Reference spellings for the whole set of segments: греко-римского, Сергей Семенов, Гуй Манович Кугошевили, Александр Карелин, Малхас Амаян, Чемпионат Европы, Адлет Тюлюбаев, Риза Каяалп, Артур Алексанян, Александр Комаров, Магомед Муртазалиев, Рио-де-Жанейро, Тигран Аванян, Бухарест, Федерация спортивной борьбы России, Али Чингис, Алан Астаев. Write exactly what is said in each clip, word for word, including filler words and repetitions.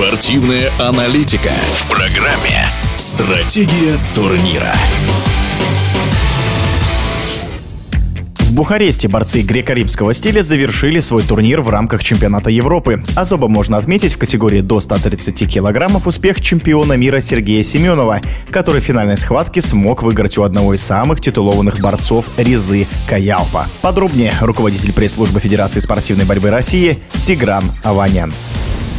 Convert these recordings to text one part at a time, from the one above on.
Спортивная аналитика. В программе «Стратегия турнира». В Бухаресте борцы греко-римского стиля завершили свой турнир в рамках Чемпионата Европы. Особо можно отметить в категории до ста тридцати килограммов успех чемпиона мира Сергея Семенова, который в финальной схватке смог выиграть у одного из самых титулованных борцов Ризы Каяалпа. Подробнее руководитель пресс-службы Федерации спортивной борьбы России Тигран Аванян.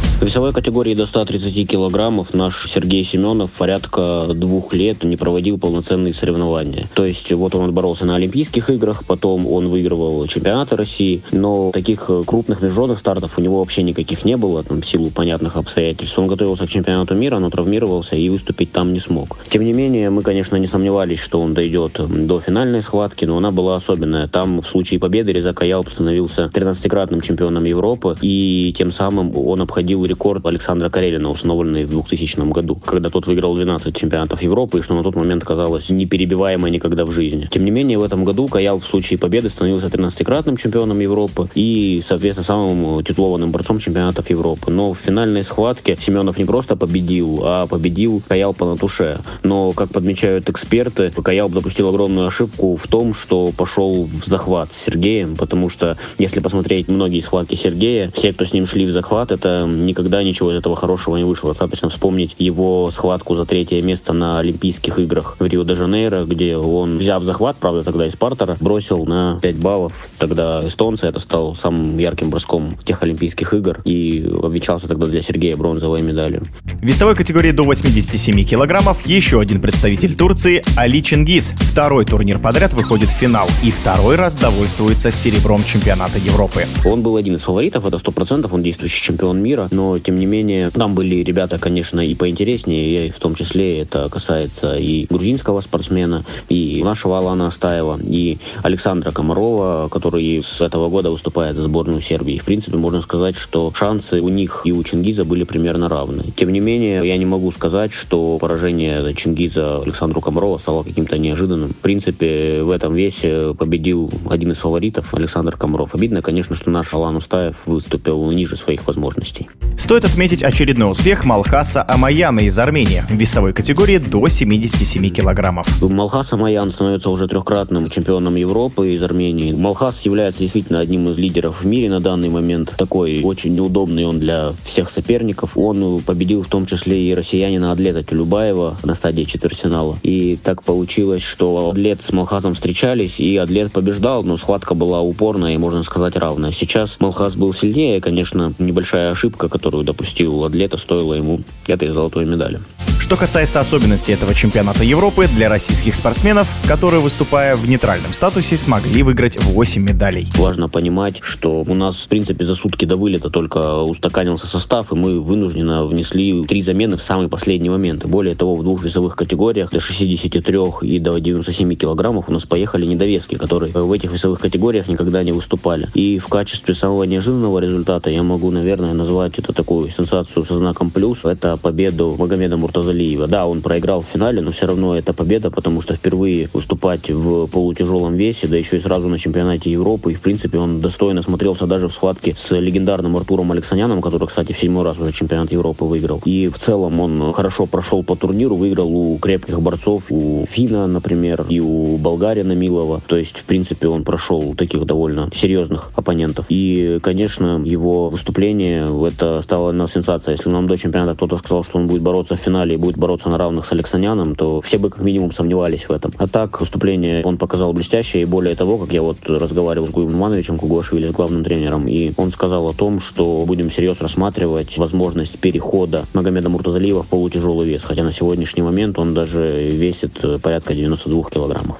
В весовой категории до ста тридцати килограммов наш Сергей Семенов порядка двух лет не проводил полноценные соревнования. То есть вот он боролся на Олимпийских играх, потом он выигрывал чемпионаты России, но таких крупных международных стартов у него вообще никаких не было, там, в силу понятных обстоятельств. Он готовился к чемпионату мира, но травмировался и выступить там не смог. Тем не менее, мы, конечно, не сомневались, что он дойдет до финальной схватки, но она была особенная. Там в случае победы Риза Каяалп становился тринадцатикратным чемпионом Европы, и тем самым он обходил рекорд Александра Карелина, установленный в двухтысячном году, когда тот выиграл двенадцать чемпионатов Европы, и что на тот момент казалось неперебиваемой никогда в жизни. Тем не менее, в этом году Каяалп в случае победы становился тринадцатикратным чемпионом Европы и, соответственно, самым титулованным борцом чемпионатов Европы. Но в финальной схватке Семенов не просто победил, а победил Каяалпа на туше. Но, как подмечают эксперты, Каяалп допустил огромную ошибку в том, что пошел в захват с Сергеем, потому что, если посмотреть многие схватки Сергея, все, кто с ним шли в захват, это никак Никогда ничего из этого хорошего не вышло. Достаточно вспомнить его схватку за третье место на Олимпийских играх в Рио-де-Жанейро, где он, взяв захват, правда, тогда из партера, бросил на пять баллов. Тогда эстонцы, это стал самым ярким броском тех Олимпийских игр, и обвенчался тогда для Сергея бронзовой медалью. В весовой категории до восьмидесяти семи килограммов еще один представитель Турции Али Чингис. Второй турнир подряд выходит в финал и второй раз довольствуется серебром чемпионата Европы. Он был один из фаворитов, это сто процентов, он действующий чемпион мира, но Но, тем не менее, там были ребята, конечно, и поинтереснее, и в том числе это касается и грузинского спортсмена, и нашего Алана Астаева, и Александра Комарова, который с этого года выступает за сборную Сербии. В принципе, можно сказать, что шансы у них и у Чингиза были примерно равны. Тем не менее, я не могу сказать, что поражение Чингиза Александру Комарову стало каким-то неожиданным. В принципе, в этом весе победил один из фаворитов, Александр Комаров. Обидно, конечно, что наш Алан Астаев выступил ниже своих возможностей. Стоит отметить очередной успех Малхаса Амаяна из Армении в весовой категории до семидесяти семи килограммов. Малхас Амаян становится уже трехкратным чемпионом Европы из Армении. Малхас является действительно одним из лидеров в мире на данный момент. Такой очень неудобный он для всех соперников. Он победил в том числе и россиянина Адлета Тюлюбаева на стадии четвертьфинала. И так получилось, что Адлет с Малхасом встречались, и Адлет побеждал, но схватка была упорная и, можно сказать, равная. Сейчас Малхас был сильнее, конечно, небольшая ошибка, которую допустил Адлета, стоило ему этой золотой медали. Что касается особенностей этого чемпионата Европы для российских спортсменов, которые, выступая в нейтральном статусе, смогли выиграть восемь медалей. Важно понимать, что у нас, в принципе, за сутки до вылета только устаканился состав, и мы вынужденно внесли три замены в самый последний момент. Более того, в двух весовых категориях до шестидесяти трёх и до девяноста семи килограммов у нас поехали недовески, которые в этих весовых категориях никогда не выступали. И в качестве самого неожиданного результата я могу, наверное, назвать это такую сенсацию со знаком плюс, это победу Магомеда Муртазалиева. Да, он проиграл в финале, но все равно это победа, потому что впервые выступать в полутяжелом весе, да еще и сразу на чемпионате Европы, и в принципе он достойно смотрелся даже в схватке с легендарным Артуром Алексаняном, который, кстати, в седьмой раз уже чемпионат Европы выиграл. И в целом он хорошо прошел по турниру, выиграл у крепких борцов, у финна, например, и у болгарина Милова. То есть, в принципе, он прошел таких довольно серьезных оппонентов. И, конечно, его выступление, это стала одна сенсация. Если нам до чемпионата кто-то сказал, что он будет бороться в финале и будет бороться на равных с Алексаняном, то все бы как минимум сомневались в этом. А так, выступление он показал блестящее, и более того, как я вот разговаривал с Гуем Мановичем Кугошевили, с главным тренером, и он сказал о том, что будем всерьез рассматривать возможность перехода Магомеда Муртазалиева в полутяжелый вес, хотя на сегодняшний момент он даже весит порядка девяноста двух килограммов.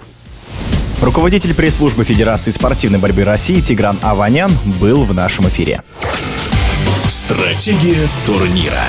Руководитель пресс-службы Федерации спортивной борьбы России Тигран Аванян был в нашем эфире. Стратегия турнира.